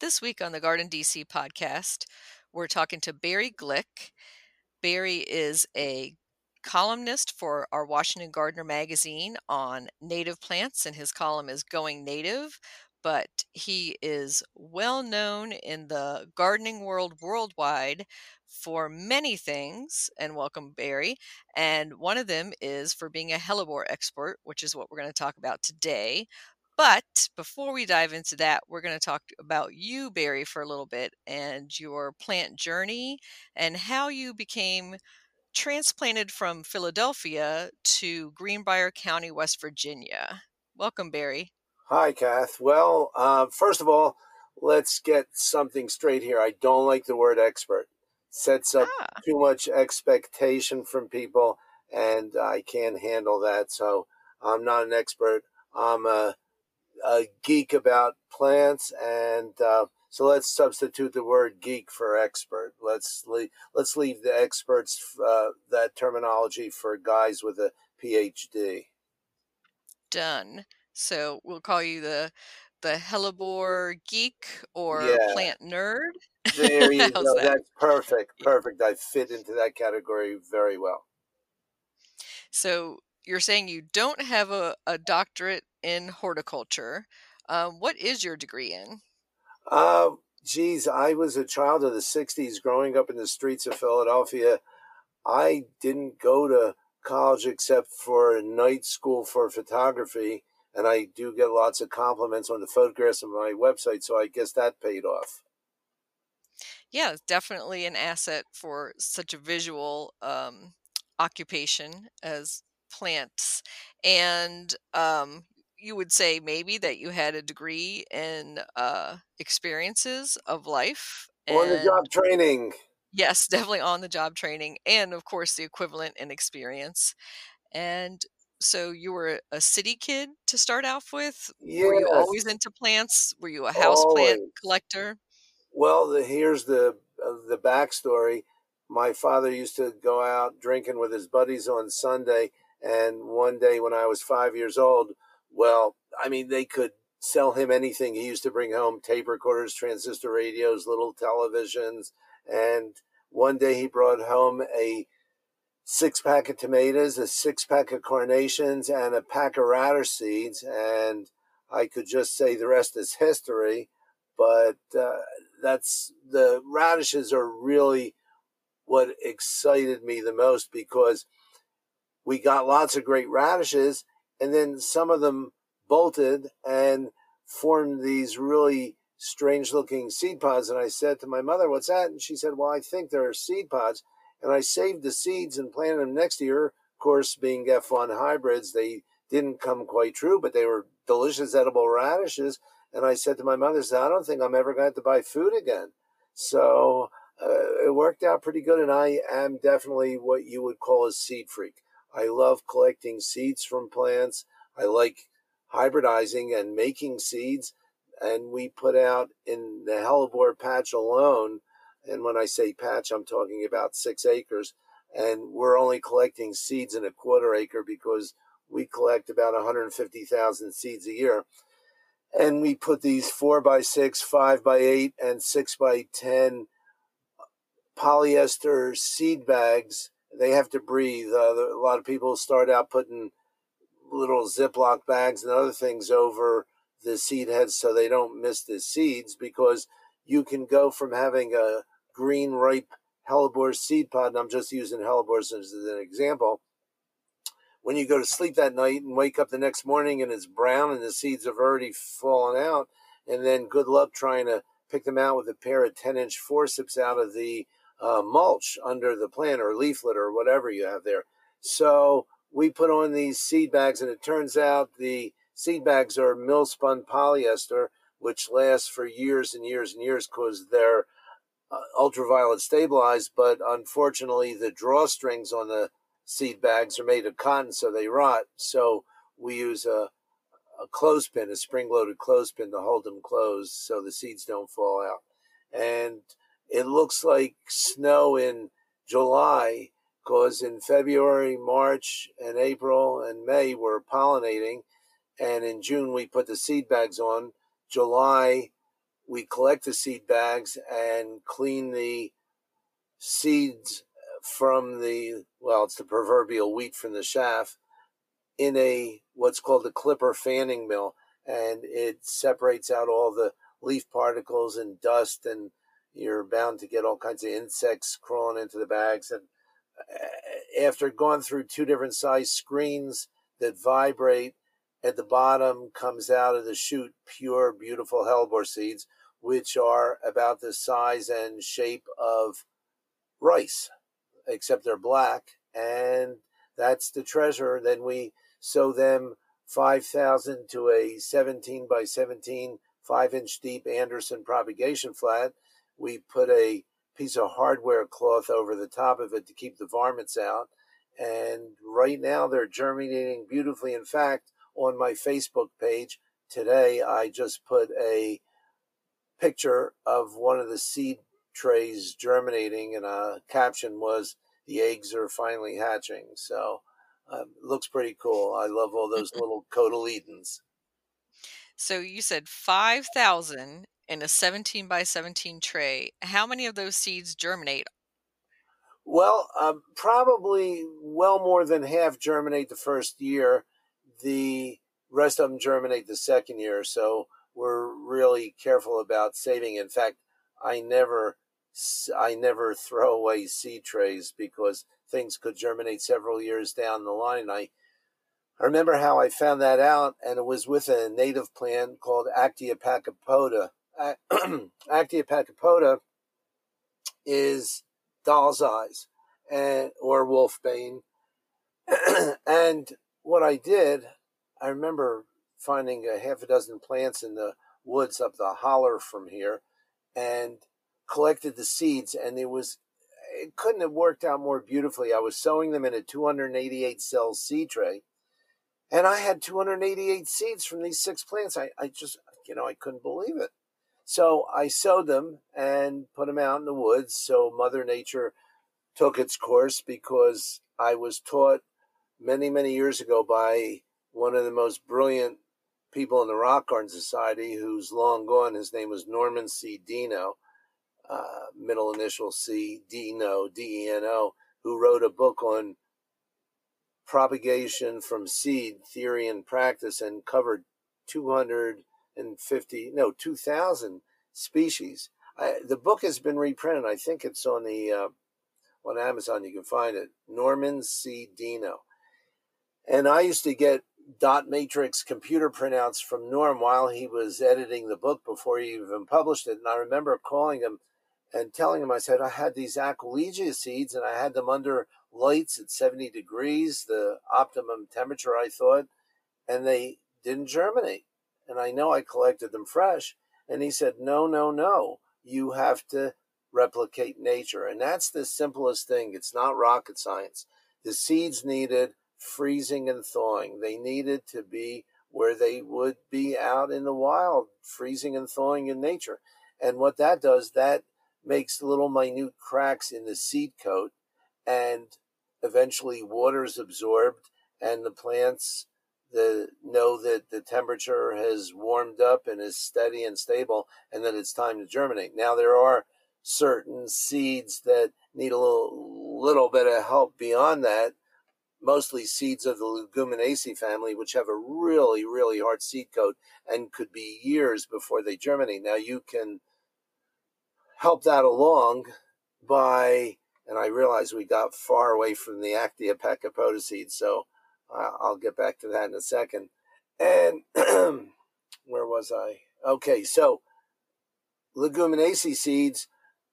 This week on the Garden DC podcast, we're talking to Barry Glick. Barry is a columnist for our Washington Gardener magazine on native plants, and his column is Going Native, but he is well known in the gardening world worldwide for many things, and welcome Barry, and one of them is for being a hellebore expert, which is what we're going to talk about today. But before we dive into that, we're going to talk about you, Barry, for a little bit and your plant journey and how you became transplanted from Philadelphia to Greenbrier County, West Virginia. Welcome, Barry. Hi, Kath. Well, first of all, let's get something straight here. I don't like the word expert. Sets up too much expectation from people, and I can't handle that. So I'm not an expert. I'm a geek about plants, and so let's substitute the word geek for expert. Let's leave the experts, that terminology, for guys with a PhD. Done. So we'll call you the hellebore geek or plant nerd. There you go. That? That's perfect. Perfect. I fit into that category very well. So you're saying you don't have a doctorate in horticulture. What is your degree in? I was a child of the 60s growing up in the streets of Philadelphia. I didn't go to college except for a night school for photography, and I do get lots of compliments on the photographs on my website, so I guess that paid off. Yeah, it's definitely an asset for such a visual occupation as plants. And you would say maybe that you had a degree in experiences of life. On the job training. Yes, definitely on the job training. And of course, the equivalent in experience. And so you were a city kid to start out with? Yes. Were you always into plants? Were you a houseplant collector? Well, here's the backstory. My father used to go out drinking with his buddies on Sunday. And one day when I was 5 years old, they could sell him anything. He used to bring home tape recorders, transistor radios, little televisions. And one day he brought home a 6-pack of tomatoes, a 6-pack of carnations, and a pack of radder seeds. And I could just say the rest is history. But the radishes are really what excited me the most, because we got lots of great radishes, and then some of them bolted and formed these really strange-looking seed pods. And I said to my mother, "What's that?" And she said, "Well, I think there are seed pods." And I saved the seeds and planted them next year. Of course, being F1 hybrids, they didn't come quite true, but they were delicious edible radishes. And I said to my mother, "I don't think I'm ever going to have to buy food again." So it worked out pretty good, and I am definitely what you would call a seed freak. I love collecting seeds from plants. I like hybridizing and making seeds. And we put out in the hellebore patch alone, and when I say patch, I'm talking about 6 acres, and we're only collecting seeds in a 1/4 acre because we collect about 150,000 seeds a year. And we put these 4x6, 5x8, and 6x10 polyester seed bags. They have to breathe. A lot of people start out putting little Ziploc bags and other things over the seed heads so they don't miss the seeds, because you can go from having a green, ripe hellebore seed pod, and I'm just using hellebores as an example. When you go to sleep that night and wake up the next morning and it's brown and the seeds have already fallen out, and then good luck trying to pick them out with a pair of 10-inch forceps out of the mulch under the plant or leaflet or whatever you have there. So we put on these seed bags, and it turns out the seed bags are mill-spun polyester, which lasts for years and years and years because they're ultraviolet stabilized. But unfortunately, the drawstrings on the seed bags are made of cotton, so they rot. So we use a clothespin, a spring-loaded clothespin, to hold them closed so the seeds don't fall out. And it looks like snow in July, because in February, March, and April, and May, we're pollinating. And in June, we put the seed bags on. July, we collect the seed bags and clean the seeds from the, well, it's the proverbial wheat from the chaff, in a what's called a clipper fanning mill. And it separates out all the leaf particles and dust, and you're bound to get all kinds of insects crawling into the bags. And after going through two different size screens that vibrate, at the bottom comes out of the shoot pure, beautiful hellebore seeds, which are about the size and shape of rice, except they're black. And that's the treasure. Then we sow them 5,000 to a 17 by 17, 5-inch deep Anderson propagation flat. We put a piece of hardware cloth over the top of it to keep the varmints out. And right now they're germinating beautifully. In fact, on my Facebook page today, I just put a picture of one of the seed trays germinating, and a caption was, "The eggs are finally hatching." So it looks pretty cool. I love all those little cotyledons. So you said 5,000 in a 17 by 17 tray. How many of those seeds germinate? Well, probably well more than half germinate the first year. The rest of them germinate the second year, so we're really careful about saving. In fact, I never throw away seed trays because things could germinate several years down the line. I remember how I found that out, and it was with a native plant called Actaea pachypoda. Actaea pachypoda is doll's eyes or wolfbane, and what I did, I remember finding a half a dozen plants in the woods up the holler from here, and collected the seeds. And it couldn't have worked out more beautifully. I was sowing them in a 288-cell seed tray, and I had 288 seeds from these 6 plants. I just, I couldn't believe it. So I sowed them and put them out in the woods. So Mother Nature took its course, because I was taught many, many years ago by one of the most brilliant people in the Rock Garden Society, who's long gone. His name was Norman C. Dino, middle initial C, Dino, D-E-N-O, who wrote a book on propagation from seed theory and practice, and covered 2,000 species. The book has been reprinted. I think it's on the on Amazon. You can find it. Norman C. Dino. And I used to get dot matrix computer printouts from Norm while he was editing the book before he even published it. And I remember calling him and telling him, I said, I had these aquilegia seeds, and I had them under lights at 70 degrees, the optimum temperature, I thought, and they didn't germinate. And I know I collected them fresh. And he said, no, you have to replicate nature. And that's the simplest thing. It's not rocket science. The seeds needed freezing and thawing. They needed to be where they would be out in the wild, freezing and thawing in nature. And what that does, that makes little minute cracks in the seed coat, and eventually water is absorbed, and the plants know that the temperature has warmed up and is steady and stable, and that it's time to germinate. Now, there are certain seeds that need a little bit of help beyond that, mostly seeds of the Leguminaceae family, which have a really, really hard seed coat and could be years before they germinate. Now, you can help that along by, and I realize we got far away from the Actaea pachypoda seeds, so I'll get back to that in a second. And where was I? Okay, so Leguminaceae seeds,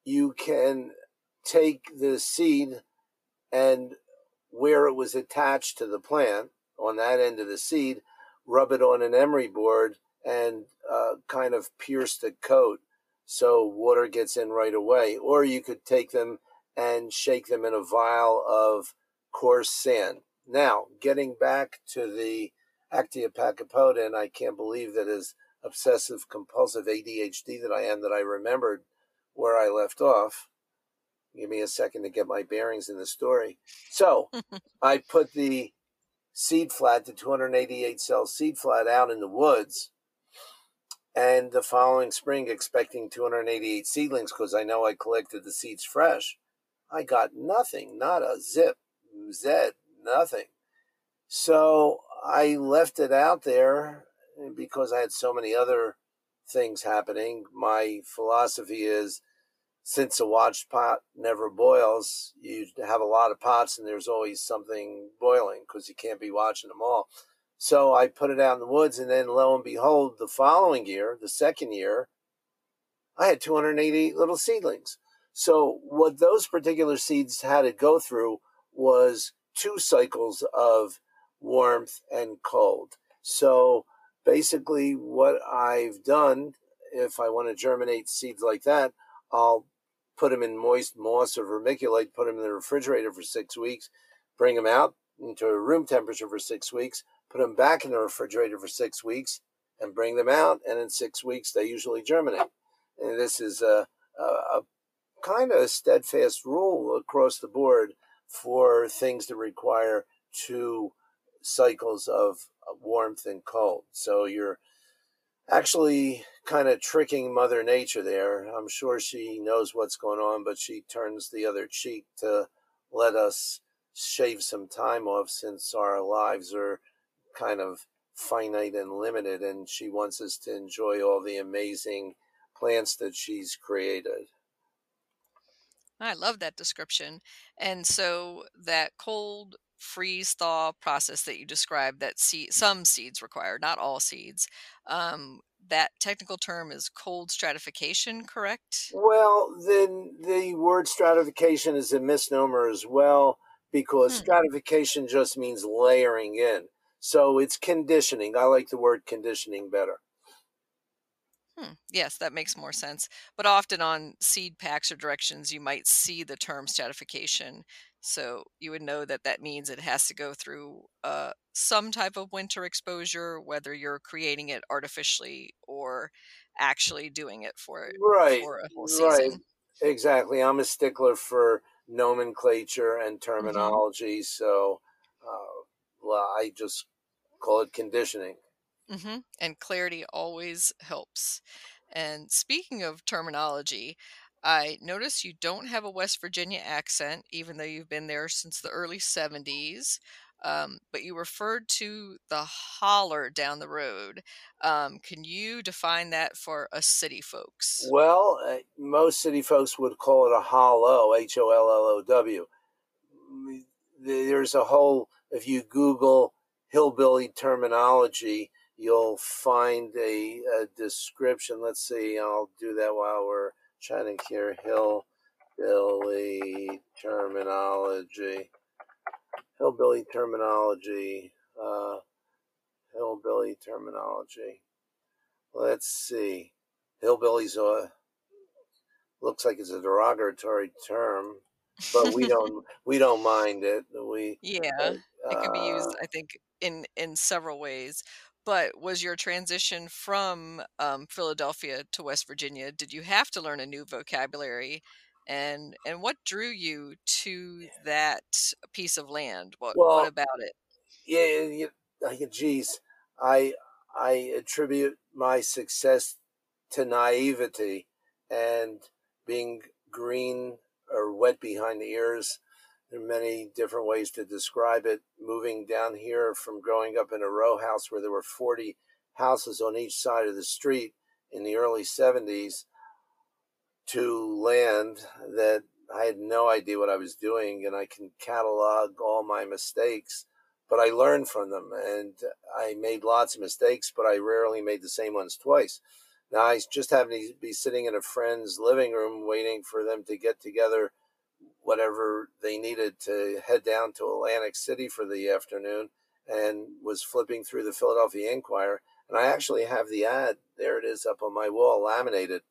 you can take the seed and where it was attached to the plant on that end of the seed, rub it on an emery board, and kind of pierce the coat so water gets in right away. Or you could take them and shake them in a vial of coarse sand. Now, getting back to the Actaea pachypoda, and I can't believe that is obsessive-compulsive ADHD that I am, that I remembered where I left off. Give me a second to get my bearings in the story. So I put the seed flat, the 288-cell seed flat, out in the woods, and the following spring, expecting 288 seedlings, because I know I collected the seeds fresh, I got nothing, not a zip, zed, nothing. So I left it out there because I had so many other things happening. My philosophy is, since a watched pot never boils, you have a lot of pots and there's always something boiling because you can't be watching them all. So I put it out in the woods, and then lo and behold, the following year, the second year, I had 288 little seedlings. So what those particular seeds had to go through was 2 cycles of warmth and cold. So basically what I've done, if I want to germinate seeds like that, I'll put them in moist moss or vermiculite, put them in the refrigerator for 6 weeks, bring them out into room temperature for 6 weeks, put them back in the refrigerator for 6 weeks, and bring them out, and in 6 weeks they usually germinate. And this is a kind of steadfast rule across the board for things that require 2 cycles of warmth and cold. So you're actually kind of tricking Mother Nature there. I'm sure she knows what's going on, but she turns the other cheek to let us shave some time off, since our lives are kind of finite and limited, and she wants us to enjoy all the amazing plants that she's created. I love that description. And so that cold freeze-thaw process that you described, that some seeds require, not all seeds. That technical term is cold stratification, correct? Well, then the word stratification is a misnomer as well, because stratification just means layering in. So it's conditioning. I like the word conditioning better. Yes, that makes more sense. But often on seed packs or directions, you might see the term stratification. So you would know that that means it has to go through some type of winter exposure, whether you're creating it artificially or actually doing it for a whole season. Right, exactly. I'm a stickler for nomenclature and terminology, so I just call it conditioning. And clarity always helps. And speaking of terminology, I notice you don't have a West Virginia accent, even though you've been there since the early 70s. But you referred to the holler down the road. Can you define that for us city folks? Well, most city folks would call it a hollow, H-O-L-L-O-W. There's a whole, if you Google hillbilly terminology, you'll find a description. Let's see, I'll do that while we're trying to hear hillbilly terminology. Hillbilly terminology. Hillbilly terminology. Let's see. Hillbilly's looks like it's a derogatory term, but we don't mind it. It can be used, I think, in several ways. But was your transition from Philadelphia to West Virginia, did you have to learn a new vocabulary? And what drew you to that piece of land? What about it? I attribute my success to naivety and being green or wet behind the ears. There are many different ways to describe it. Moving down here from growing up in a row house where there were 40 houses on each side of the street in the early 70s to land that I had no idea what I was doing, and I can catalog all my mistakes, but I learned from them, and I made lots of mistakes, but I rarely made the same ones twice. Now, I just happened to be sitting in a friend's living room waiting for them to get together whatever they needed to head down to Atlantic City for the afternoon, and was flipping through the Philadelphia Inquirer. And I actually have the ad, there it is up on my wall, laminated.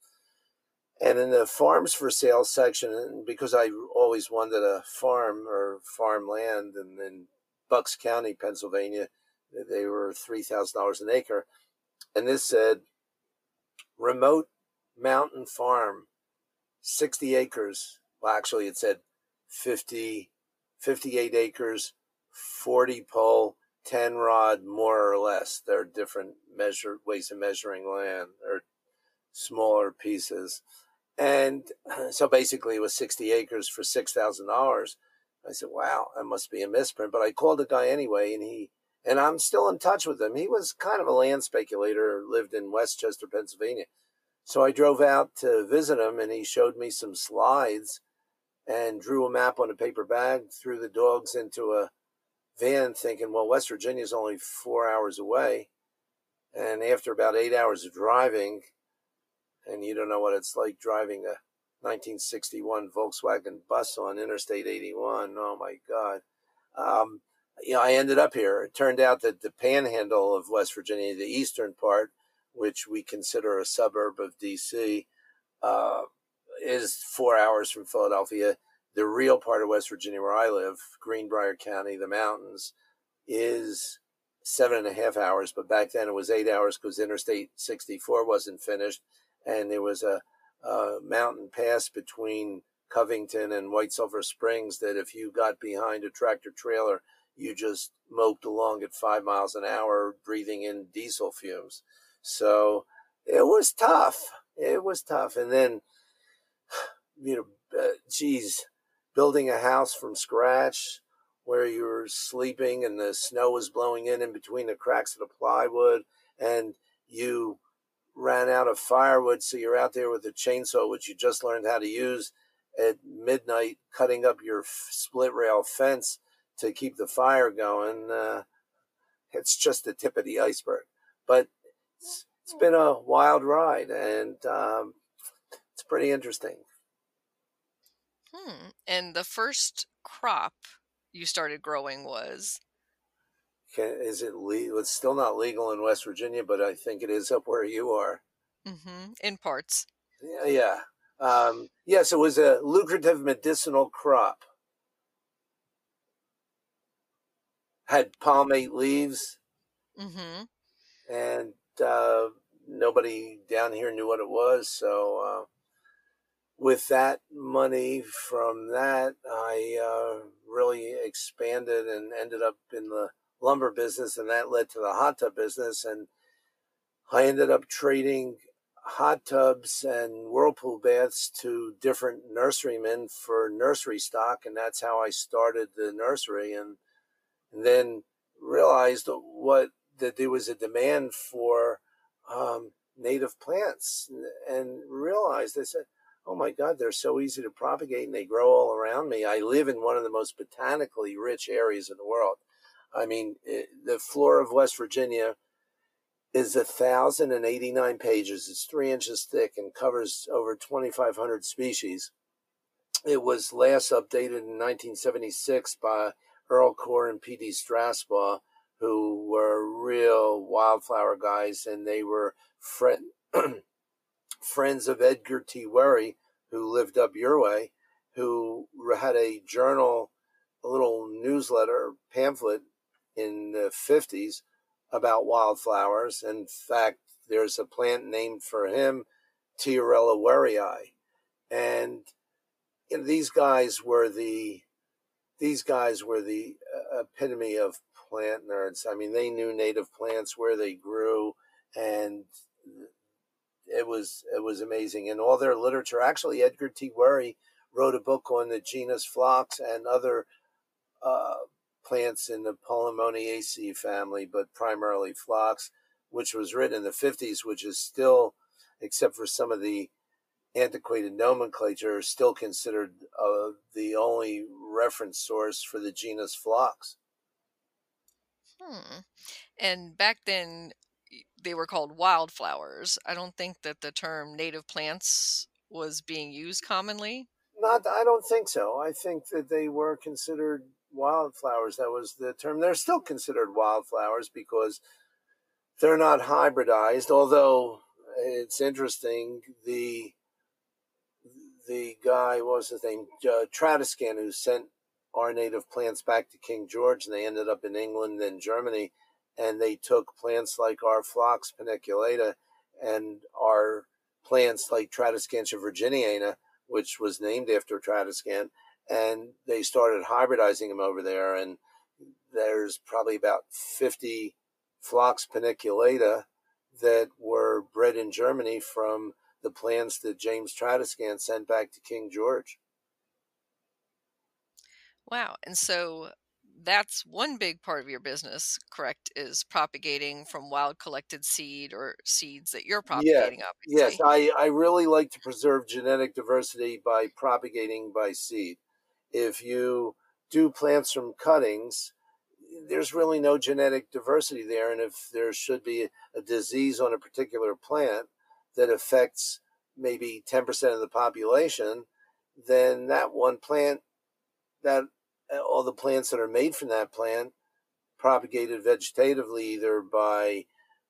And in the farms for sale section, and because I always wanted a farm or farmland, and in Bucks County, Pennsylvania, they were $3,000 an acre. And this said, remote mountain farm, 60 acres. Well, actually it said 58 acres, 40 pole, 10 rod, more or less. There are different ways of measuring land or smaller pieces. And so basically it was 60 acres for $6,000. I said, wow, that must be a misprint. But I called the guy anyway, and I'm still in touch with him. He was kind of a land speculator, lived in Westchester, Pennsylvania. So I drove out to visit him, and he showed me some slides and drew a map on a paper bag, threw the dogs into a van thinking, well, West Virginia is only 4 hours away. And after about 8 hours of driving, and you don't know what it's like driving a 1961 Volkswagen bus on Interstate 81. Oh, my God. I ended up here. It turned out that the panhandle of West Virginia, the eastern part, which we consider a suburb of D.C., is 4 hours from Philadelphia. The real part of West Virginia where I live, Greenbrier County, the mountains, is 7.5 hours. But back then it was 8 hours because Interstate 64 wasn't finished. And there was a mountain pass between Covington and White Sulphur Springs that if you got behind a tractor trailer, you just moped along at 5 miles an hour, breathing in diesel fumes. So it was tough. It was tough. And then, building a house from scratch where you were sleeping and the snow was blowing in between the cracks of the plywood, and you ran out of firewood, so you're out there with a chainsaw, which you just learned how to use, at midnight, cutting up your split rail fence to keep the fire going. It's just the tip of the iceberg. But it's been a wild ride, and it's pretty interesting. And the first crop you started growing was? Is it legal? It's still not legal in West Virginia, but I think it is up where you are. Mm-hmm. In parts. Yeah. Yes, it was a lucrative medicinal crop. Had palmate leaves. Mm-hmm. And nobody down here knew what it was. So with that money from that, I really expanded and ended up in the lumber business, and that led to the hot tub business. And I ended up trading hot tubs and whirlpool baths to different nurserymen for nursery stock, and that's how I started the nursery, and then realized that there was a demand for native plants, and realized, I said, oh my God, they're so easy to propagate and they grow all around me. I live in one of the most botanically rich areas in the world. I mean, the flora of West Virginia is 1,089 pages. It's 3 inches thick and covers over 2,500 species. It was last updated in 1976 by Earl Core and P.D. Strasbaugh, who were real wildflower guys, and they were friends of Edgar T. Werry, who lived up your way, who had a journal, a little newsletter pamphlet in the 50s about wildflowers. In fact, there's a plant named for him, Tiarella werii. And these guys were the epitome of plant nerds. I mean, they knew native plants, where they grew, and it was amazing. And all their literature, actually, Edgar T. Werry wrote a book on the genus Phlox and other plants in the Pulmonaceae family, but primarily Phlox, which was written in the 50s, which is still, except for some of the antiquated nomenclature, still considered the only reference source for the genus Phlox. And back then, they were called wildflowers. I don't think that the term native plants was being used commonly. I don't think so. I think that they were considered wildflowers. That was the term. They're still considered wildflowers because they're not hybridized, although it's interesting. The guy, what was his name? Tradescant, who sent our native plants back to King George, and they ended up in England and Germany, and they took plants like our Phlox paniculata and our plants like Tradescantia virginiana, which was named after Tradescant, and they started hybridizing them over there. And there's probably about 50 Phlox paniculata that were bred in Germany from the plants that James Tradescant sent back to King George. Wow. And so that's one big part of your business, correct, is propagating from wild collected seed or seeds that you're propagating, obviously. Yes, I really like to preserve genetic diversity by propagating by seed. If you do plants from cuttings, there's really no genetic diversity there. And if there should be a disease on a particular plant that affects maybe 10% of the population, then that one plant, that all the plants that are made from that plant propagated vegetatively either by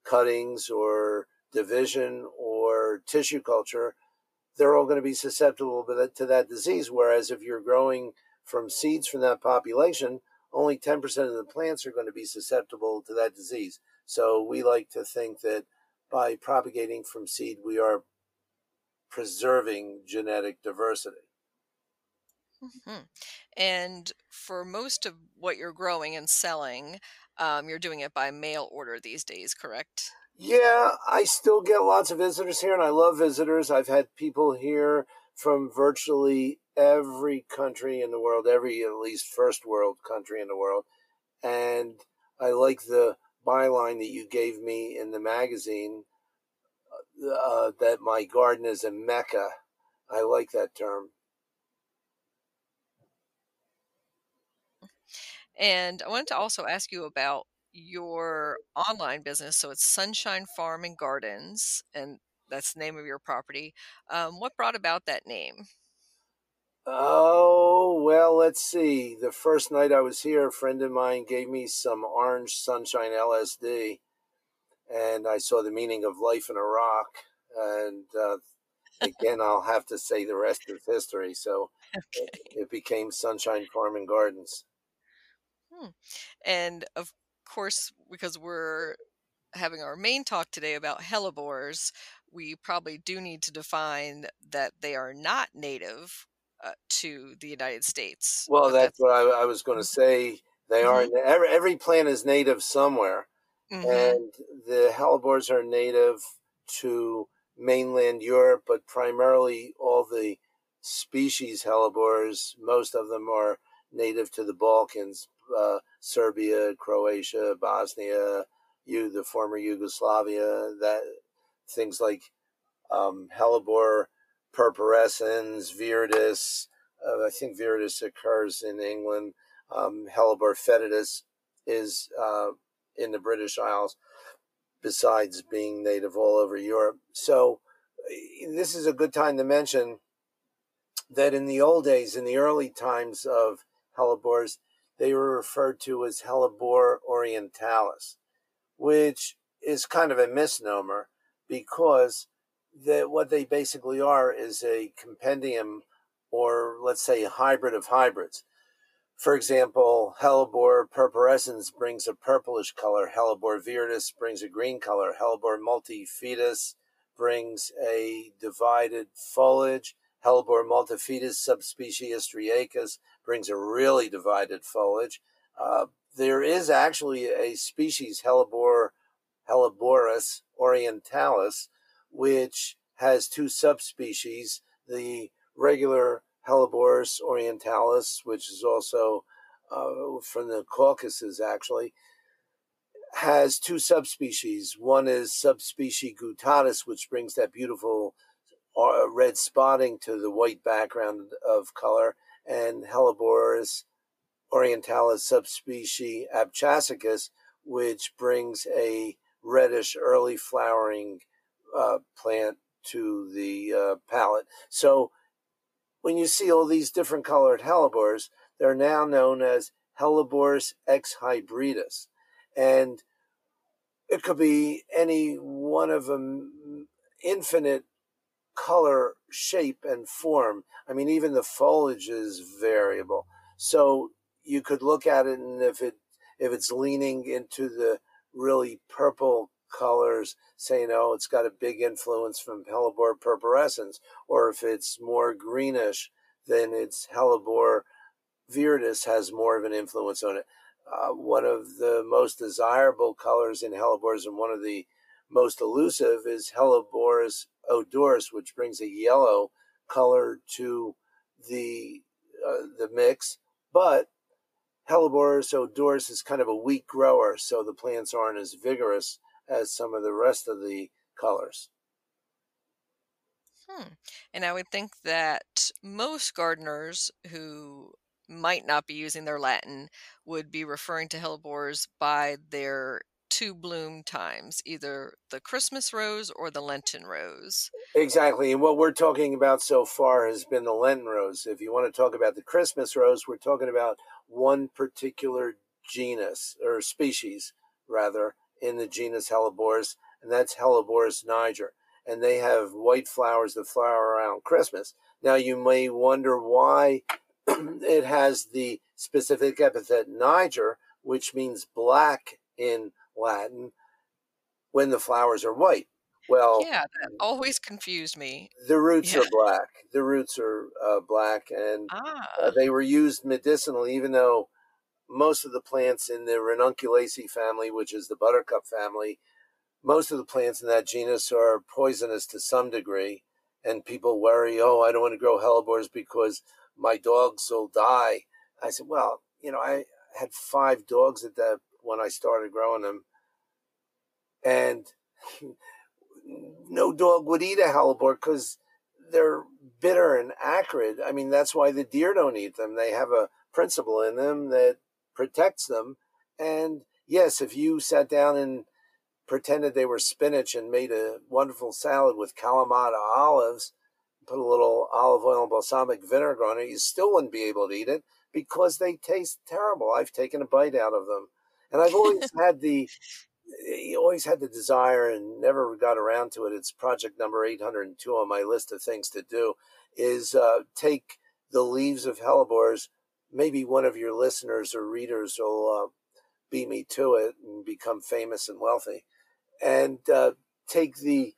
cuttings or division or tissue culture, they're all going to be susceptible to that disease. Whereas if you're growing from seeds from that population, only 10% of the plants are going to be susceptible to that disease. So we like to think that by propagating from seed, we are preserving genetic diversity. Mm-hmm. And for most of what you're growing and selling, you're doing it by mail order these days, correct? Yeah, I still get lots of visitors here, and I love visitors. I've had people here from virtually every country in the world, every at least first world country in the world. And I like the byline that you gave me in the magazine, that my garden is a mecca. I like that term. And I wanted to also ask you about your online business. So it's Sunshine Farm and Gardens, and that's the name of your property. What brought about that name? Oh, well, let's see. The first night I was here, a friend of mine gave me some orange sunshine LSD, and I saw the meaning of life in a rock. And again, I'll have to say the rest is history. So okay. It became Sunshine Farm and Gardens. And of course, because we're having our main talk today about hellebores, we probably do need to define that they are not native to the United States. Well, that's what I was going to say. They are. Every plant is native somewhere. Mm-hmm. And the hellebores are native to mainland Europe, but primarily all the species hellebores, most of them are native to the Balkans. Serbia, Croatia, Bosnia, the former Yugoslavia, that things like Helleborus purpurescens, viridis. I think viridis occurs in England. Helleborus fetidus is in the British Isles, besides being native all over Europe. So this is a good time to mention that in the old days, in the early times of hellebores, they were referred to as Helleborus orientalis, which is kind of a misnomer because what they basically are is a compendium, or let's say a hybrid of hybrids. For example, Helleborus purpurescens brings a purplish color. Helleborus viridis brings a green color. Helleborus multifetus brings a divided foliage. Helleborus multifetus, subspecies striacus, brings a really divided foliage. There is actually a species, Helleborus orientalis, which has two subspecies, the regular Helleborus orientalis, which is also from the Caucasus actually, has two subspecies. One is subspecies guttatus, which brings that beautiful red spotting to the white background of color, and Helleborus orientalis subspecies abchasicus, which brings a reddish early flowering plant to the palate. So When you see all these different colored hellebores, they're now known as Helleborus x hybridus. And it could be any one of them, infinite color, shape, and form. I mean, even the foliage is variable. So you could look at it, and if it's leaning into the really purple colors, say, no, it's got a big influence from Helleborus purpurescens, or if it's more greenish, then it's Helleborus viridis has more of an influence on it. One of the most desirable colors in hellebores and one of the most elusive is Helleborus odorus, which brings a yellow color to the mix. But Helleborus odorus is kind of a weak grower, so the plants aren't as vigorous as some of the rest of the colors. And I would think that most gardeners who might not be using their Latin would be referring to hellebores by their two bloom times, either the Christmas rose or the Lenten rose. Exactly. And what we're talking about so far has been the Lenten rose. If you want to talk about the Christmas rose, we're talking about one particular genus or species, rather, in the genus Helleborus, and that's Helleborus niger. And they have white flowers that flower around Christmas. Now, you may wonder why it has the specific epithet niger, which means black in Latin, when the flowers are white. Well, yeah, that always confused me. The roots are black. The roots are black, and they were used medicinally, even though most of the plants in the Ranunculaceae family, which is the buttercup family, most of the plants in that genus are poisonous to some degree, and people worry, oh, I don't want to grow hellebores because my dogs will die. I said, well, you know, I had 5 dogs at that when I started growing them, and no dog would eat a hellebore because they're bitter and acrid. I mean, that's why the deer don't eat them. They have a principle in them that protects them. And yes, if you sat down and pretended they were spinach and made a wonderful salad with Kalamata olives, put a little olive oil and balsamic vinegar on it, you still wouldn't be able to eat it because they taste terrible. I've taken a bite out of them. And I've always had the desire and never got around to it. It's project number 802 on my list of things to do is take the leaves of hellebores. Maybe one of your listeners or readers will beat me to it and become famous and wealthy. And take the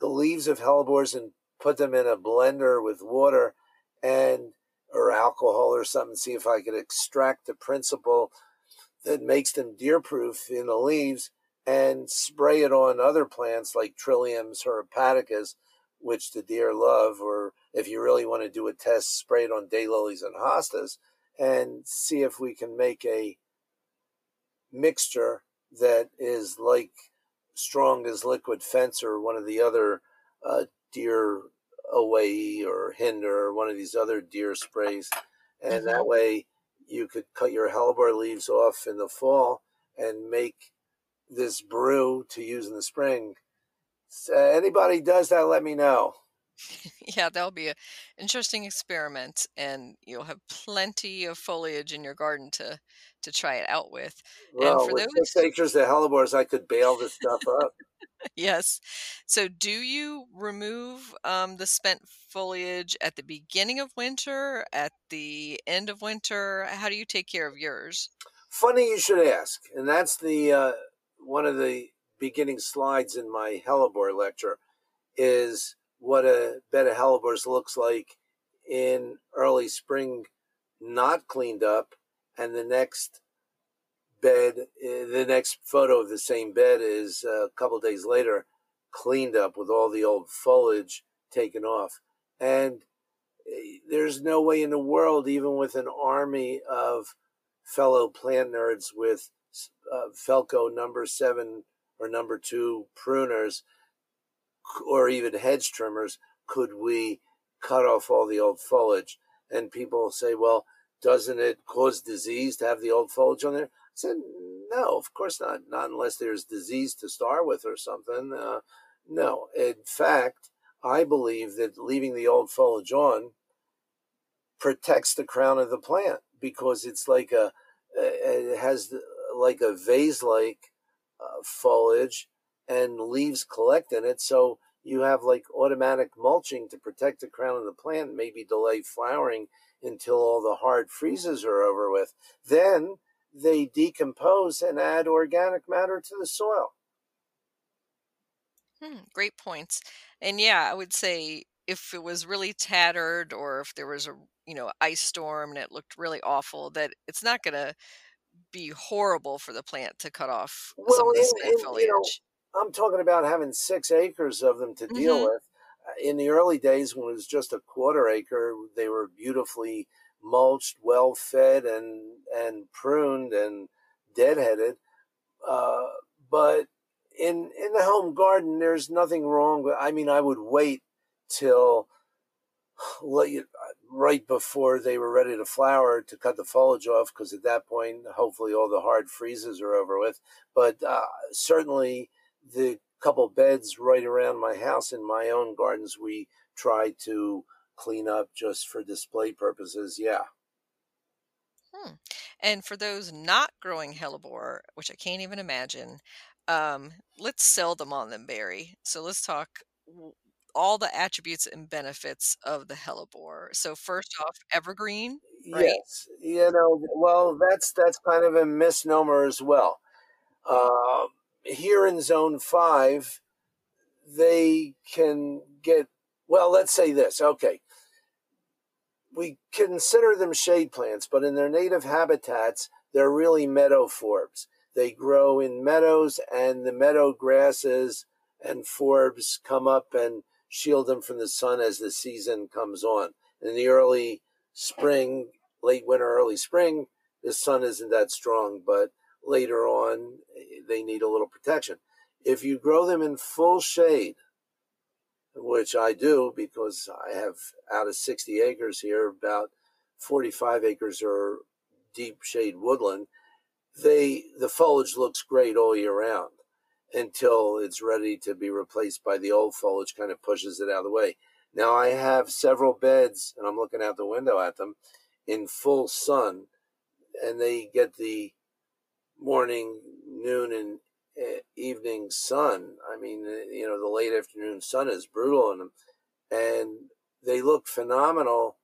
leaves of hellebores and put them in a blender with water and or alcohol or something, see if I could extract the principle that makes them deer-proof in the leaves and spray it on other plants like Trilliums herpaticas, which the deer love, or if you really want to do a test, spray it on daylilies and hostas and see if we can make a mixture that is like strong as liquid fence or one of the other deer away or hinder or one of these other deer sprays. And that way you could cut your hellebore leaves off in the fall and make this brew to use in the spring. So anybody does that, let me know. Yeah, that'll be an interesting experiment, and you'll have plenty of foliage in your garden to try it out with. Well, and for those pictures of hellebores, I could bail this stuff up. Yes. So do you remove the spent foliage at the beginning of winter, at the end of winter? How do you take care of yours? Funny you should ask. And that's the one of the beginning slides in my hellebore lecture is what a bed of hellebores looks like in early spring, not cleaned up. And the next bed, the next photo of the same bed is a couple of days later, cleaned up with all the old foliage taken off. And there's no way in the world, even with an army of fellow plant nerds with Felco number 7 or number 2 pruners, or even hedge trimmers, could we cut off all the old foliage. And people say, well, doesn't it cause disease to have the old foliage on there? I said, no, of course not. Not unless there's disease to start with or something. No. In fact, I believe that leaving the old foliage on protects the crown of the plant because it's like it has like a vase-like foliage and leaves collect in it. So you have like automatic mulching to protect the crown of the plant, maybe delay flowering until all the hard freezes are over with. Then they decompose and add organic matter to the soil. Great points. And yeah, I would say if it was really tattered or if there was a, ice storm and it looked really awful, that it's not going to be horrible for the plant to cut off some of the spent foliage. I'm talking about having 6 acres of them to deal with. In the early days when it was just a 1/4 acre, they were beautifully mulched, well fed and pruned and deadheaded. But in the home garden, there's nothing wrong with, I would wait till right before they were ready to flower to cut the foliage off, because at that point, hopefully all the hard freezes are over with. But certainly the couple beds right around my house in my own gardens, we try to clean up just for display purposes. Yeah. And for those not growing hellebore, which I can't even imagine, let's sell them on them, Barry. So let's talk all the attributes and benefits of the hellebore. So first off, evergreen, right? Yes. That's kind of a misnomer as well. Here in zone 5, they can get, let's say this. Okay. We consider them shade plants, but in their native habitats, they're really meadow forbs. They grow in meadows, and the meadow grasses and forbs come up and shield them from the sun as the season comes on. In the early spring, late winter, early spring, the sun isn't that strong, but later on, they need a little protection. If you grow them in full shade, which I do because I have, out of 60 acres here, about 45 acres are deep shade woodland, the foliage looks great all year round until it's ready to be replaced by the old foliage, kind of pushes it out of the way. Now I have several beds, and I'm looking out the window at them, in full sun, and they get the morning, noon, and evening sun. The late afternoon sun is brutal on them, and they look phenomenal.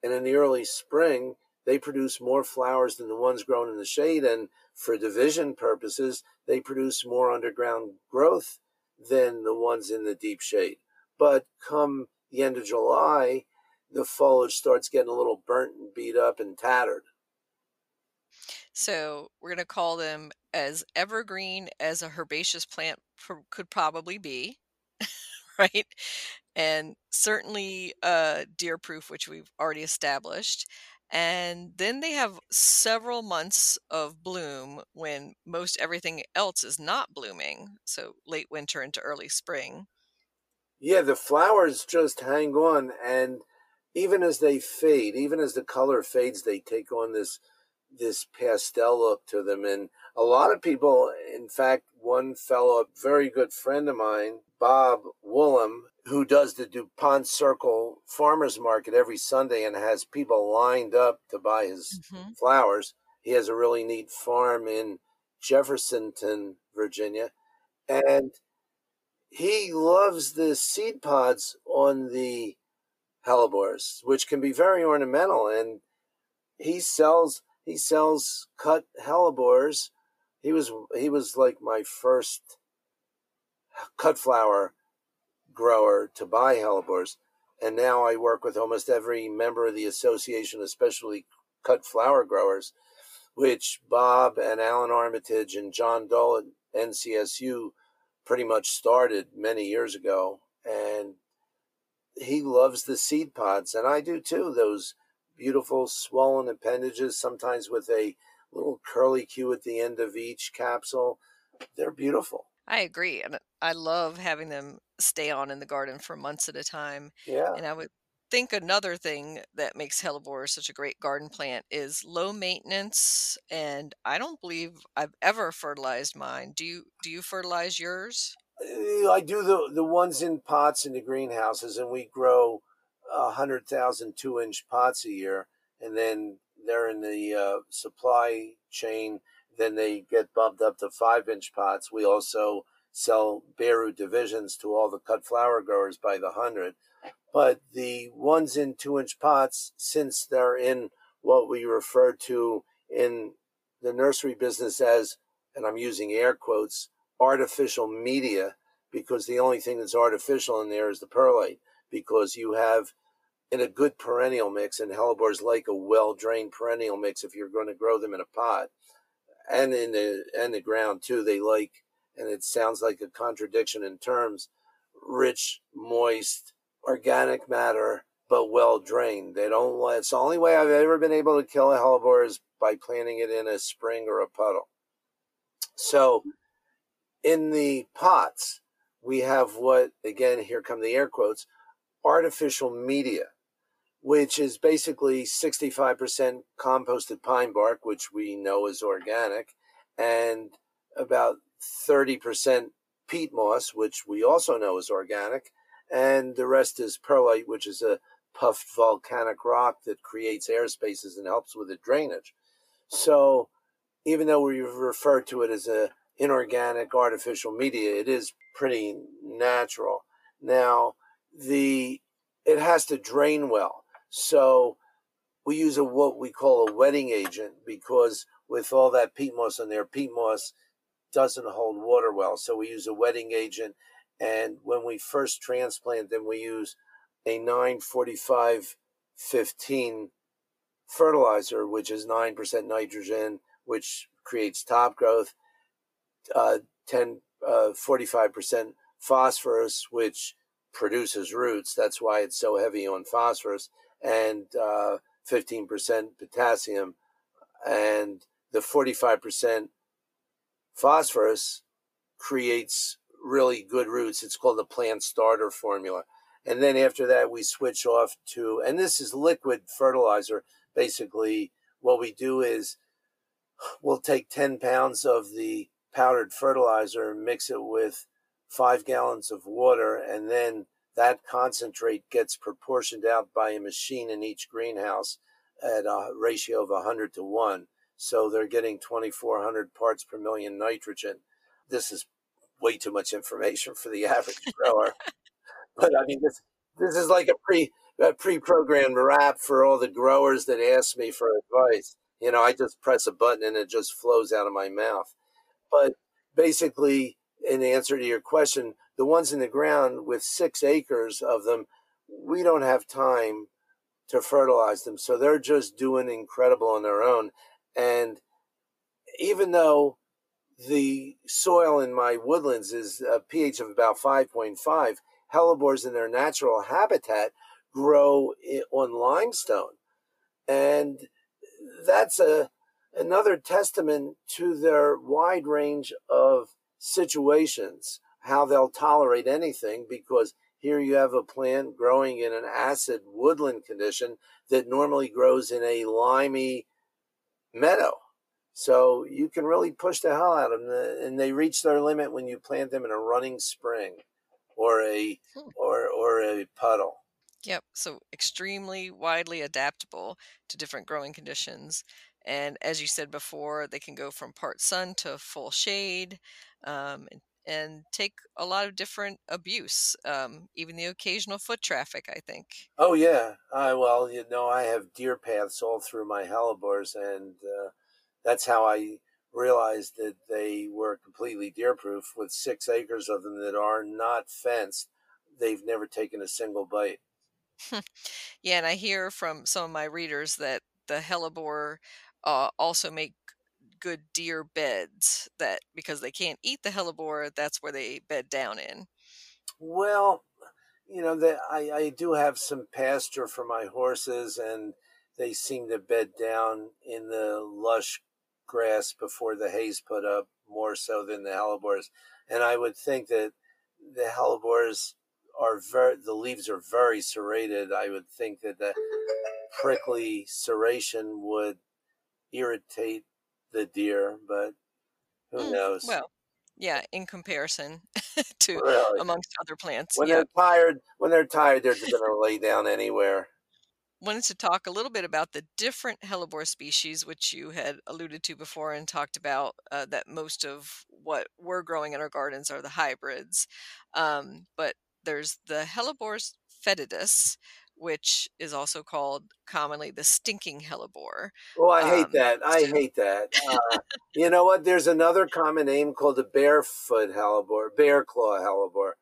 And in the early spring, they produce more flowers than the ones grown in the shade. And for division purposes, they produce more underground growth than the ones in the deep shade. But come the end of July, the foliage starts getting a little burnt and beat up and tattered. So we're going to call them as evergreen as a herbaceous plant could probably be, right? And certainly deer-proof, which we've already established. And then they have several months of bloom when most everything else is not blooming. So late winter into early spring. Yeah, the flowers just hang on. And even as they fade, even as the color fades, they take on this pastel look to them. And a lot of people, in fact, one fellow, a very good friend of mine, Bob Woolham, who does the DuPont Circle Farmers Market every Sunday and has people lined up to buy his flowers. He has a really neat farm in Jeffersonton, Virginia. And he loves the seed pods on the hellebores, which can be very ornamental. And he sells cut hellebores. He was like my first cut flower grower to buy hellebores, and now I work with almost every member of the association, especially cut flower growers, which Bob and Alan Armitage and John Dole at NCSU pretty much started many years ago. And he loves the seed pods, and I do too. Those beautiful swollen appendages, sometimes with a little curly cue at the end of each capsule. They're beautiful. I agree. And I love having them stay on in the garden for months at a time. Yeah. And I would think another thing that makes hellebore such a great garden plant is low maintenance. And I don't believe I've ever fertilized mine. Do you fertilize yours? I do the ones in pots in the greenhouses, and we grow 100,000 2-inch pots a year, and then they're in the supply chain. Then they get bumped up to 5-inch pots. We also sell bare root divisions to all the cut flower growers by the 100. But the ones in 2-inch pots, since they're in what we refer to in the nursery business as, and I'm using air quotes, artificial media, because the only thing that's artificial in there is the perlite, because you have in a good perennial mix, and hellebores like a well-drained perennial mix if you're going to grow them in a pot, and in the ground too, they like, and it sounds like a contradiction in terms, rich, moist, organic matter, but well-drained. They don't. It's the only way I've ever been able to kill a hellebore is by planting it in a spring or a puddle. So in the pots, we have what, again, here come the air quotes, artificial media, which is basically 65% composted pine bark, which we know is organic, and about 30% peat moss, which we also know is organic, and the rest is perlite, which is a puffed volcanic rock that creates air spaces and helps with the drainage. So even though we refer to it as a inorganic artificial media, it is pretty natural. Now, it has to drain well. So we use what we call a wetting agent, because with all that peat moss on there, peat moss doesn't hold water well. So we use a wetting agent. And when we first transplant them, we use a 9-45-15 fertilizer, which is 9% nitrogen, which creates top growth, 45% phosphorus, which produces roots. That's why it's so heavy on phosphorus, and 15% potassium. And the 45% phosphorus creates really good roots. It's called the plant starter formula. And then after that, we switch off to, and this is liquid fertilizer. Basically, what we do is we'll take 10 pounds of the powdered fertilizer, mix it with 5 gallons of water, and then that concentrate gets proportioned out by a machine in each greenhouse at a ratio of 100 to 1. So they're getting 2,400 parts per million nitrogen. This is way too much information for the average grower, but I mean, this is like a pre-programmed wrap for all the growers that ask me for advice. You know, I just press a button and it just flows out of my mouth. But basically, in answer to your question, the ones in the ground with 6 acres of them, we don't have time to fertilize them. So they're just doing incredible on their own. And even though the soil in my woodlands is a pH of about 5.5, hellebores in their natural habitat grow on limestone. And that's another testament to their wide range of situations, how they'll tolerate anything, because here you have a plant growing in an acid woodland condition that normally grows in a limey meadow. So you can really push the hell out of them, and they reach their limit when you plant them in a running spring or a puddle. Yep. So extremely widely adaptable to different growing conditions. And as you said before, they can go from part sun to full shade, and take a lot of different abuse, even the occasional foot traffic, I think. Oh, yeah. Well, you know, I have deer paths all through my hellebores, and that's how I realized that they were completely deer-proof, with 6 acres of them that are not fenced. They've never taken a single bite. Yeah, and I hear from some of my readers that the hellebore also make good deer beds, that because they can't eat the hellebore, that's where they bed down in. Well, you know, I do have some pasture for my horses, and they seem to bed down in the lush grass before the hay's put up, more so than the hellebores. And I would think that the hellebores are the leaves are very serrated. I would think that the prickly serration would irritate the deer, but who knows? Well, yeah, in comparison. to really? Amongst other plants. When they're tired, they're just going to lay down anywhere. Wanted to talk a little bit about the different hellebore species, which you had alluded to before and talked about, that most of what we're growing in our gardens are the hybrids. But there's the Helleborus fetidus, which is also called commonly the stinking hellebore. Well, I hate that. You know what? There's another common name called the barefoot hellebore, bear claw hellebore.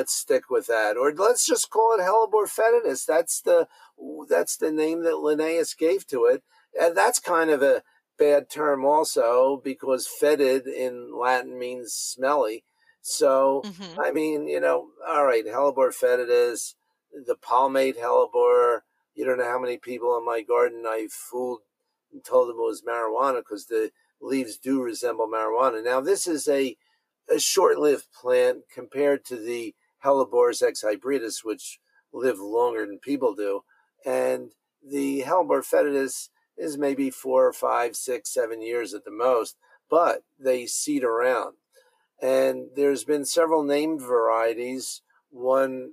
Let's stick with that, or let's just call it Helleborus fetidus. That's the name that Linnaeus gave to it, and that's kind of a bad term also, because fetid in Latin means smelly. So all right, Helleborus fetidus, the palmate hellebore. You don't know how many people in my garden I fooled and told them it was marijuana, because the leaves do resemble marijuana. Now this is a short-lived plant compared to the Helleborus ex hybridus, which live longer than people do. And the Helleborus fetidus is maybe 4, 5, 6, 7 years at the most, but they seed around. And there's been several named varieties. One,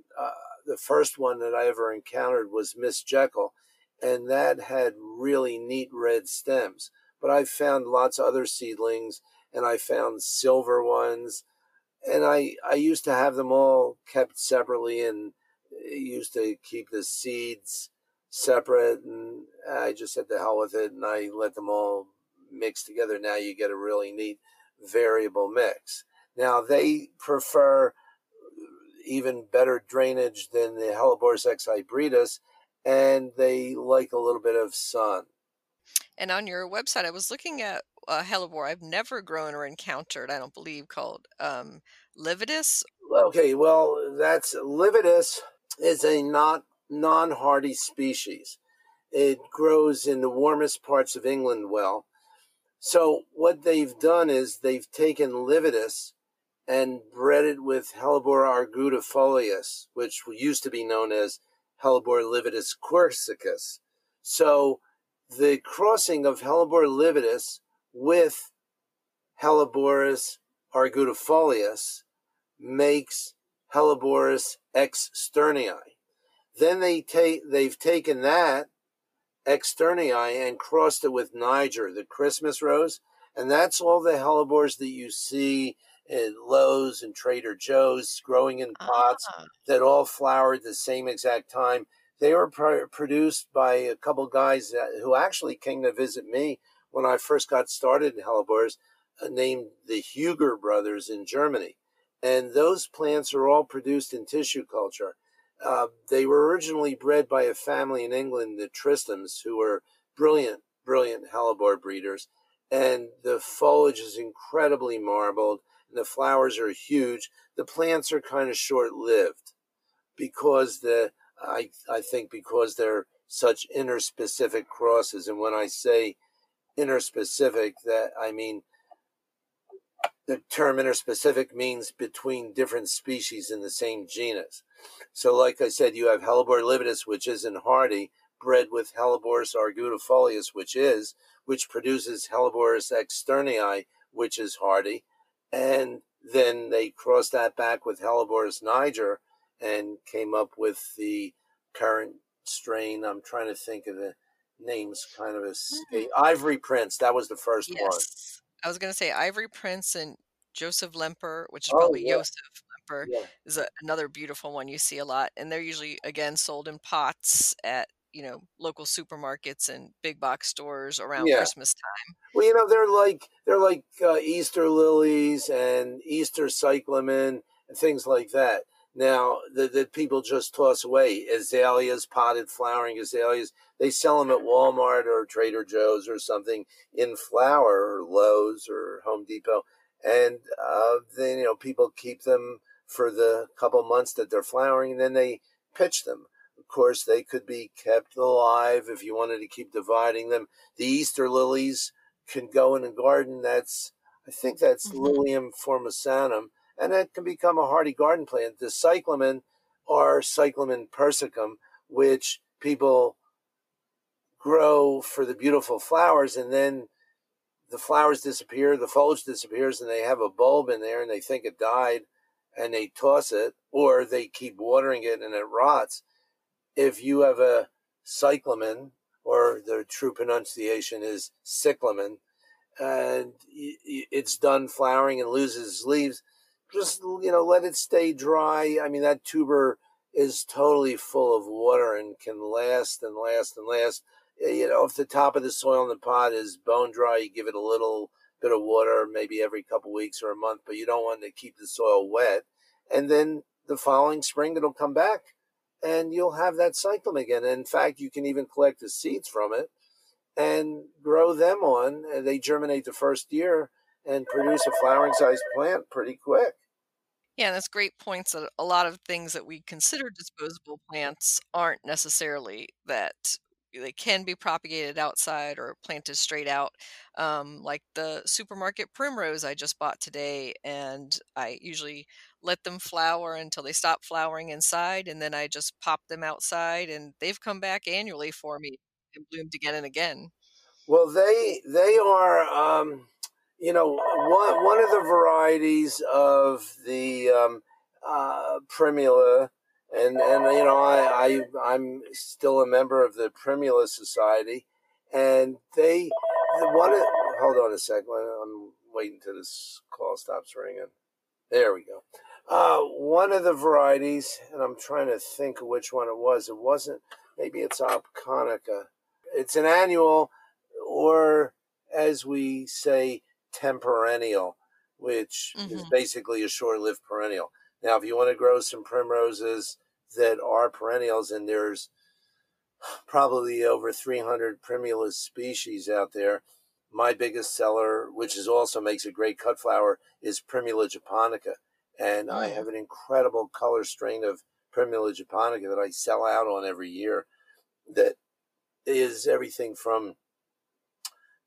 the first one that I ever encountered was Miss Jekyll, and that had really neat red stems. But I've found lots of other seedlings, and I found silver ones, and I used to have them all kept separately, and used to keep the seeds separate, and I just said to hell with it, and I let them all mix together. Now you get a really neat variable mix. Now they prefer even better drainage than the Helleborus ex hybridus, and they like a little bit of sun. And on your website, I was looking at a hellebore I've never grown or encountered, I don't believe, called lividus. Okay, well, that's lividus is a non-hardy species. It grows in the warmest parts of England well. So what they've done is they've taken lividus and bred it with Helleborus argutifolius, which used to be known as Helleborus lividus corsicus. So the crossing of Helleborus lividus with Helleborus argutifolius makes Helleborus x sternii. Then they've taken that x sternii and crossed it with niger, the Christmas rose, and that's all the hellebores that you see at Lowe's and Trader Joe's growing in pots that all flowered the same exact time. They were produced by a couple guys who actually came to visit me when I first got started in hellebores, named the Huger brothers in Germany. And those plants are all produced in tissue culture. They were originally bred by a family in England, the Tristans, who were brilliant, brilliant hellebore breeders. And the foliage is incredibly marbled, and the flowers are huge. The plants are kind of short-lived because I think because they're such interspecific crosses. And when I say interspecific, that I mean the term interspecific means between different species in the same genus. So like I said, you have Helleborus lividus, which isn't hardy, bred with Helleborus argutifolius, which produces Helleborus ex sternii, which is hardy, and then they crossed that back with Helleborus niger and came up with the current strain. I'm trying to think of the names, kind of Ivory Prince. That was the first one. I was going to say Ivory Prince and Joseph Lemper, which is Joseph Lemper, is another beautiful one you see a lot. And they're usually, again, sold in pots at, local supermarkets and big box stores around Christmas time. Well, they're like Easter lilies and Easter cyclamen and things like that. Now, that people just toss away, azaleas, potted flowering azaleas. They sell them at Walmart or Trader Joe's or something in flower, or Lowe's or Home Depot. And then, people keep them for the couple months that they're flowering, and then they pitch them. Of course, they could be kept alive if you wanted to keep dividing them. The Easter lilies can go in a garden. I think that's Lilium formosanum. And it can become a hardy garden plant. The cyclamen are cyclamen persicum, which people grow for the beautiful flowers, and then the flowers disappear, the foliage disappears, and they have a bulb in there and they think it died and they toss it, or they keep watering it and it rots. If you have a cyclamen, or the true pronunciation is cyclamen, and it's done flowering and loses leaves, just, you know, let it stay dry. I mean, that tuber is totally full of water and can last and last and last. You know, if the top of the soil in the pot is bone dry, you give it a little bit of water, maybe every couple of weeks or a month, but you don't want to keep the soil wet. And then the following spring, it'll come back and you'll have that cyclamen again. And in fact, you can even collect the seeds from it and grow them on. And they germinate the first year and produce a flowering-sized plant pretty quick. Yeah, that's great points. That a lot of things that we consider disposable plants aren't necessarily that. They can be propagated outside or planted straight out, like the supermarket primrose I just bought today. And I usually let them flower until they stop flowering inside, and then I just pop them outside, and they've come back annually for me and bloomed again and again. Well, they are, you know, one of the varieties of the Primula. And you know, I'm still a member of the Primula Society, and they hold on a second. I'm waiting till this call stops ringing. There we go. One of the varieties, and I'm trying to think of which one it was. It wasn't. Maybe it's Opconica. It's an annual, or as we say, temperennial, which is basically a short-lived perennial. Now, if you want to grow some primroses that are perennials, and there's probably over 300 primula species out there, my biggest seller, which is also makes a great cut flower, is Primula japonica. And I have an incredible color strain of Primula japonica that I sell out on every year that is everything from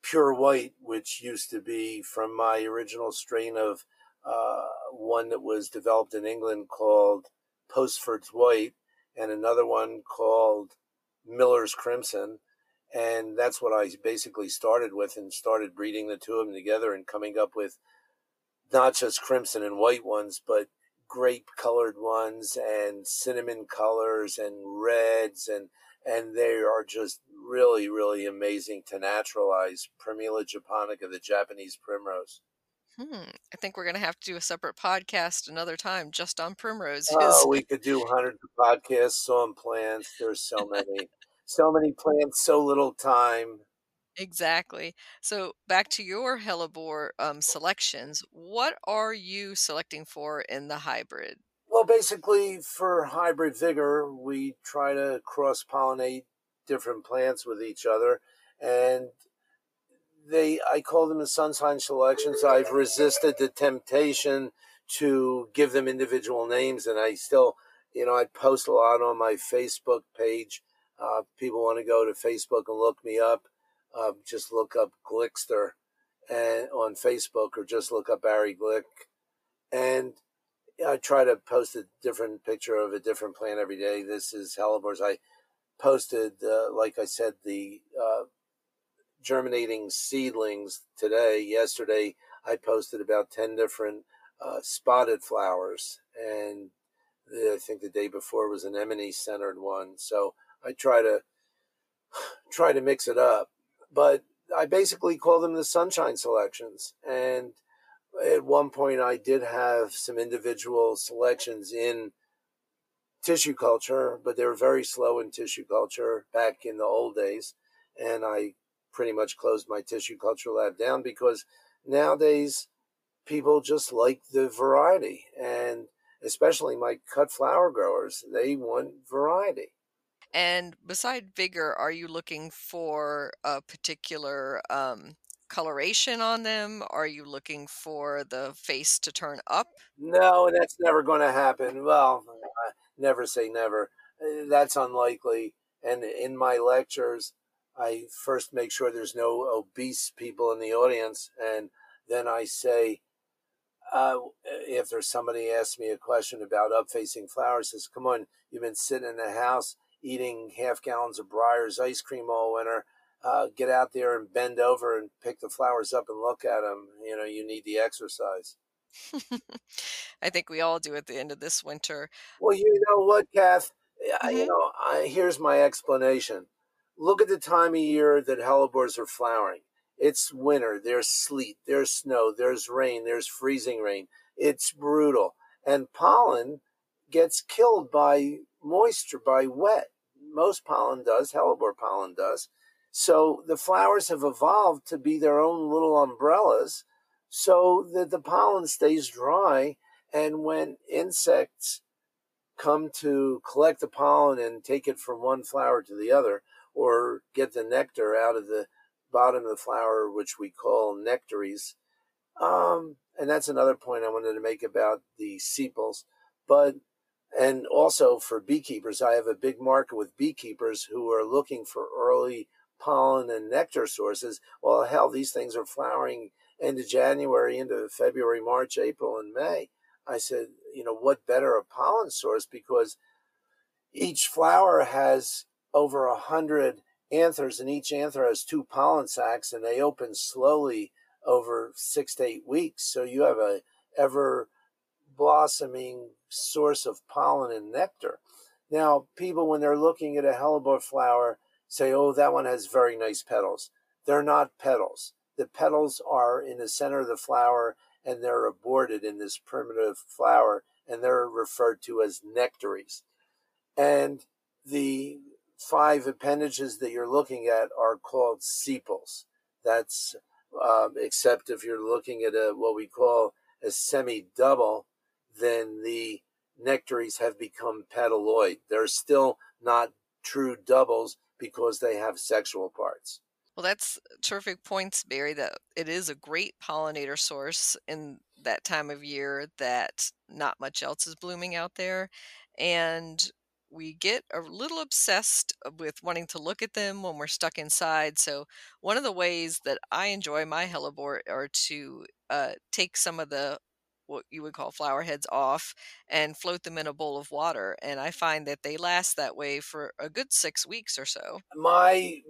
pure white, which used to be from my original strain of one that was developed in England called Posford's White, and another one called Miller's Crimson. And that's what I basically started with, and started breeding the two of them together and coming up with not just crimson and white ones, but grape colored ones and cinnamon colors and reds. And they are just really, really amazing to naturalize. Primula japonica, the Japanese primrose. I think we're going to have to do a separate podcast another time just on primroses. Oh, we could do hundreds of podcasts on plants. There's so many, so many plants, so little time. Exactly. So back to your hellebore selections. What are you selecting for in the hybrid? Well, basically for hybrid vigor, we try to cross-pollinate different plants with each other, and I call them the Sunshine selections. I've resisted the temptation to give them individual names, and I still, you know, I post a lot on my Facebook page. People want to go to Facebook and look me up. Just look up Glickster on Facebook, or just look up Barry Glick. And I try to post a different picture of a different plant every day. This is Helleborus. I posted, like I said, the germinating seedlings today. Yesterday, I posted about 10 different spotted flowers, and I think the day before was an emony-centered one. So I try to mix it up, but I basically call them the Sunshine selections. And at one point, I did have some individual selections in tissue culture, but they were very slow in tissue culture back in the old days, and I pretty much closed my tissue culture lab down, because nowadays people just like the variety, and especially my cut flower growers, they want variety. And beside vigor, are you looking for a particular coloration on them? Are you looking for the face to turn up? No, that's never going to happen. Well, never say never. That's unlikely. And in my lectures, I first make sure there's no obese people in the audience, and then I say, if there's somebody asks me a question about up-facing flowers, says, come on, you've been sitting in the house eating half gallons of Breyer's ice cream all winter. get out there and bend over and pick the flowers up and look at them. You know, you need the exercise. I think we all do at the end of this winter. Well, you know what, Kath? Mm-hmm. You know, here's my explanation. Look at the time of year that hellebores are flowering. It's winter. There's sleet. There's snow. There's rain. There's freezing rain. It's brutal. And pollen gets killed by moisture, by wet. Most pollen does. Hellebore pollen does. So the flowers have evolved to be their own little umbrellas so that the pollen stays dry. And when insects come to collect the pollen and take it from one flower to the other, or get the nectar out of the bottom of the flower, which we call nectaries. And that's another point I wanted to make about the sepals. But, and also for beekeepers, I have a big market with beekeepers who are looking for early pollen and nectar sources. Well, hell, these things are flowering end of January, into February, March, April, and May. I said, you know, what better a pollen source, because each flower has over 100 anthers, and each anther has 2 pollen sacs, and they open slowly over 6 to 8 weeks. So you have a ever blossoming source of pollen and nectar. Now, people, when they're looking at a hellebore flower, say, oh, that one has very nice petals. They're not petals. The petals are in the center of the flower, and they're aborted in this primitive flower, and they're referred to as nectaries. And the 5 appendages that you're looking at are called sepals. That's except if you're looking at a what we call a semi-double, then the nectaries have become petaloid. They're still not true doubles because they have sexual parts. Well, that's terrific points, Barry, that it is a great pollinator source in that time of year that not much else is blooming out there. And we get a little obsessed with wanting to look at them when we're stuck inside. So one of the ways that I enjoy my hellebore are to take some of the, what you would call flower heads off, and float them in a bowl of water. And I find that they last that way for a good 6 weeks or so. My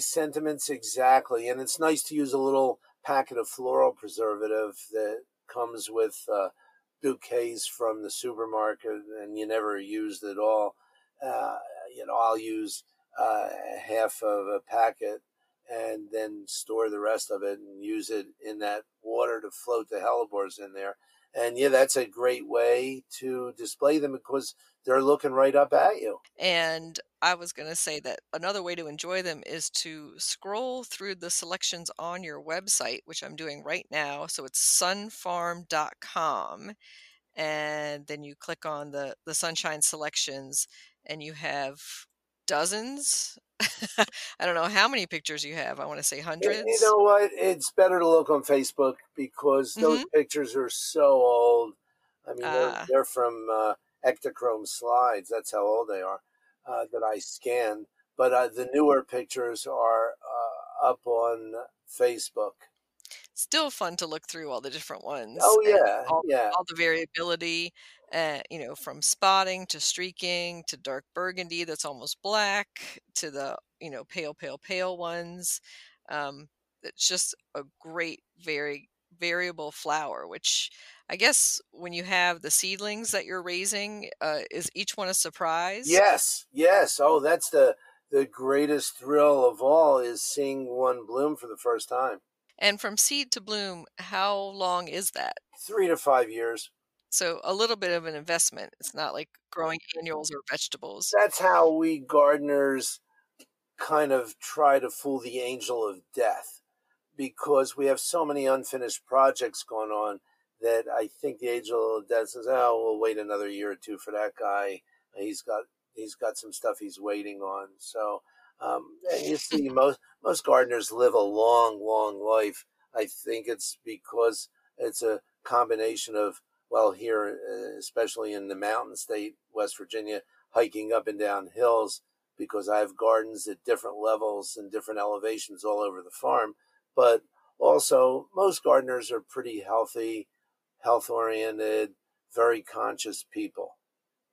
sentiments exactly. And it's nice to use a little packet of floral preservative that comes with bouquets from the supermarket and you never used at all. You know, I'll use half of a packet and then store the rest of it and use it in that water to float the hellebores in there. And yeah, that's a great way to display them because they're looking right up at you. And I was going to say that another way to enjoy them is to scroll through the selections on your website, which I'm doing right now. So it's sunfarm.com. And then you click on the Sunshine selections and you have dozens. I don't know how many pictures you have. I want to say hundreds. You know what? It's better to look on Facebook because those pictures are so old. I mean, they're from ectochrome slides. That's how old they are that I scanned. But the newer pictures are up on Facebook. Still fun to look through all the different ones. Oh, yeah. All the variability, you know, from spotting to streaking to dark burgundy that's almost black to the, you know, pale ones. It's just a great, very variable flower, which I guess when you have the seedlings that you're raising, is each one a surprise? Yes. Oh, that's the greatest thrill of all is seeing one bloom for the first time. And from seed to bloom, how long is that? 3 to 5 years. So a little bit of an investment. It's not like growing annuals or vegetables. That's how we gardeners kind of try to fool the angel of death, because we have so many unfinished projects going on that I think the angel of death says, oh, we'll wait another year or two for that guy. He's got some stuff he's waiting on. So and you see most gardeners live a long, long life. I think it's because it's a combination of, well, here, especially in the mountain state, West Virginia, hiking up and down hills, because I have gardens at different levels and different elevations all over the farm. But also, most gardeners are pretty healthy, health-oriented, very conscious people.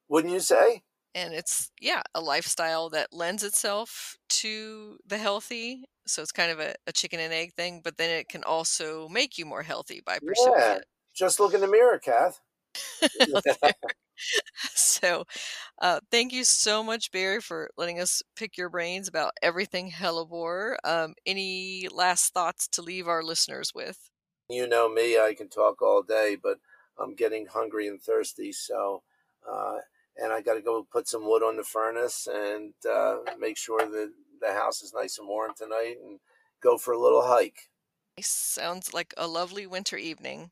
Wouldn't you say? And it's, yeah, a lifestyle that lends itself to the healthy So it's kind of a chicken and egg thing, but then it can also make you more healthy by pursuing it. Just look in the mirror, Kath. So thank you so much, Barry, for letting us pick your brains about everything hellebore. Any last thoughts to leave our listeners with? You know me, I can talk all day, but I'm getting hungry and thirsty. So, and I got to go put some wood on the furnace and make sure that the house is nice and warm tonight and go for a little hike. It sounds like a lovely winter evening.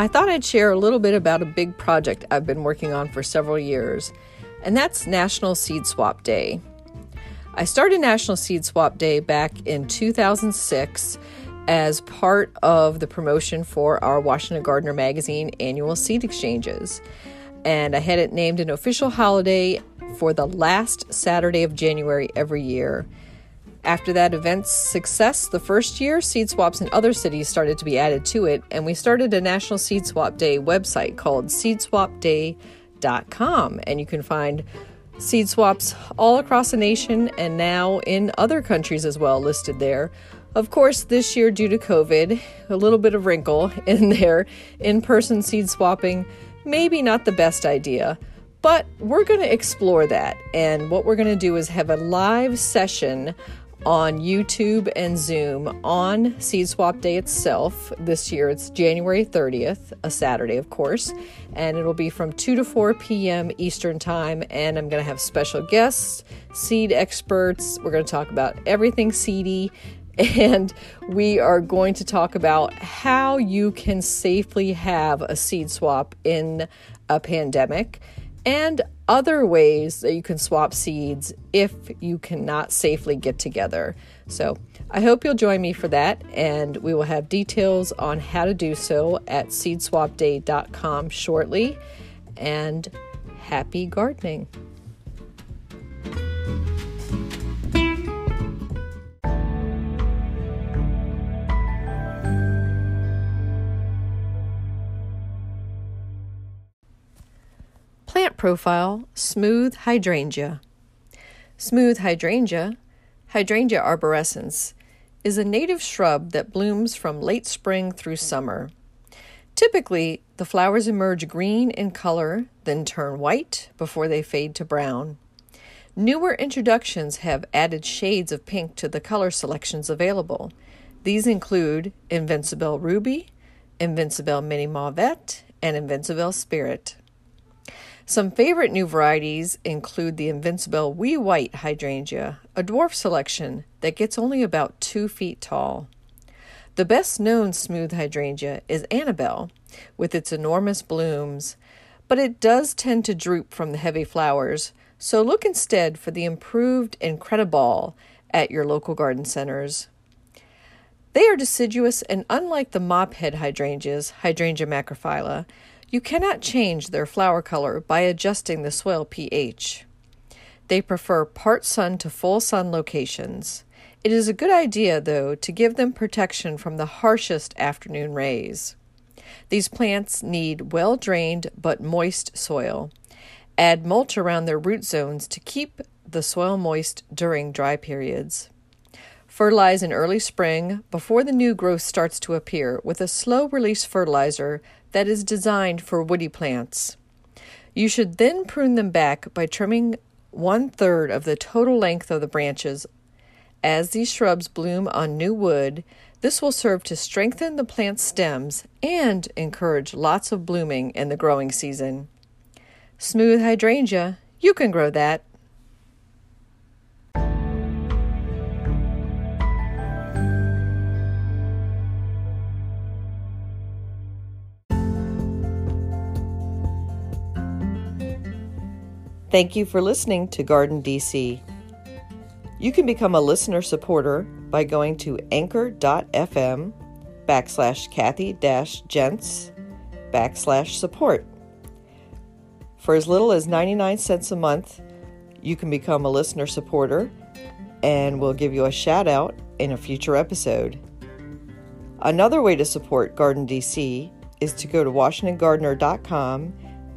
I thought I'd share a little bit about a big project I've been working on for several years, and that's National Seed Swap Day. I started National Seed Swap Day back in 2006 as part of the promotion for our Washington Gardener Magazine annual seed exchanges, and I had it named an official holiday for the last Saturday of January every year. After that event's success the first year, seed swaps in other cities started to be added to it, and we started a National Seed Swap Day website called seedswapday.com, and you can find seed swaps all across the nation and now in other countries as well listed there. Of course, this year due to COVID, a little bit of wrinkle in there, in-person seed swapping, maybe not the best idea. But we're going to explore that, and what we're going to do is have a live session on YouTube and Zoom on Seed Swap Day itself. This year it's January 30th, a Saturday of course, and it'll be from 2 to 4 p.m. Eastern Time, and I'm going to have special guests, seed experts. We're going to talk about everything seedy, and we are going to talk about how you can safely have a seed swap in a pandemic, and other ways that you can swap seeds if you cannot safely get together. So I hope you'll join me for that, and we will have details on how to do so at seedswapday.com shortly. And happy gardening. Plant profile, smooth hydrangea. Smooth hydrangea, Hydrangea arborescens, is a native shrub that blooms from late spring through summer. Typically, the flowers emerge green in color, then turn white before they fade to brown. Newer introductions have added shades of pink to the color selections available. These include Invincibel ruby, Invincibel mini mauvette, and Invincibel spirit. Some favorite new varieties include the Invincibel wee white hydrangea, a dwarf selection that gets only about 2 feet tall. The best known smooth hydrangea is Annabelle, with its enormous blooms, but it does tend to droop from the heavy flowers, so look instead for the improved Incrediball at your local garden centers. They are deciduous, and unlike the mophead hydrangeas, Hydrangea macrophylla, you cannot change their flower color by adjusting the soil pH. They prefer part sun to full sun locations. It is a good idea, though, to give them protection from the harshest afternoon rays. These plants need well-drained but moist soil. Add mulch around their root zones to keep the soil moist during dry periods. Fertilize in early spring before the new growth starts to appear with a slow-release fertilizer that is designed for woody plants. You should then prune them back by trimming 1/3 of the total length of the branches. As these shrubs bloom on new wood, this will serve to strengthen the plant's stems and encourage lots of blooming in the growing season. Smooth hydrangea, you can grow that. Thank you for listening to Garden DC. You can become a listener supporter by going to anchor.fm/Kathy-Jents/support. For as little as 99 cents a month, you can become a listener supporter and we'll give you a shout out in a future episode. Another way to support Garden DC is to go to WashingtonGardener.com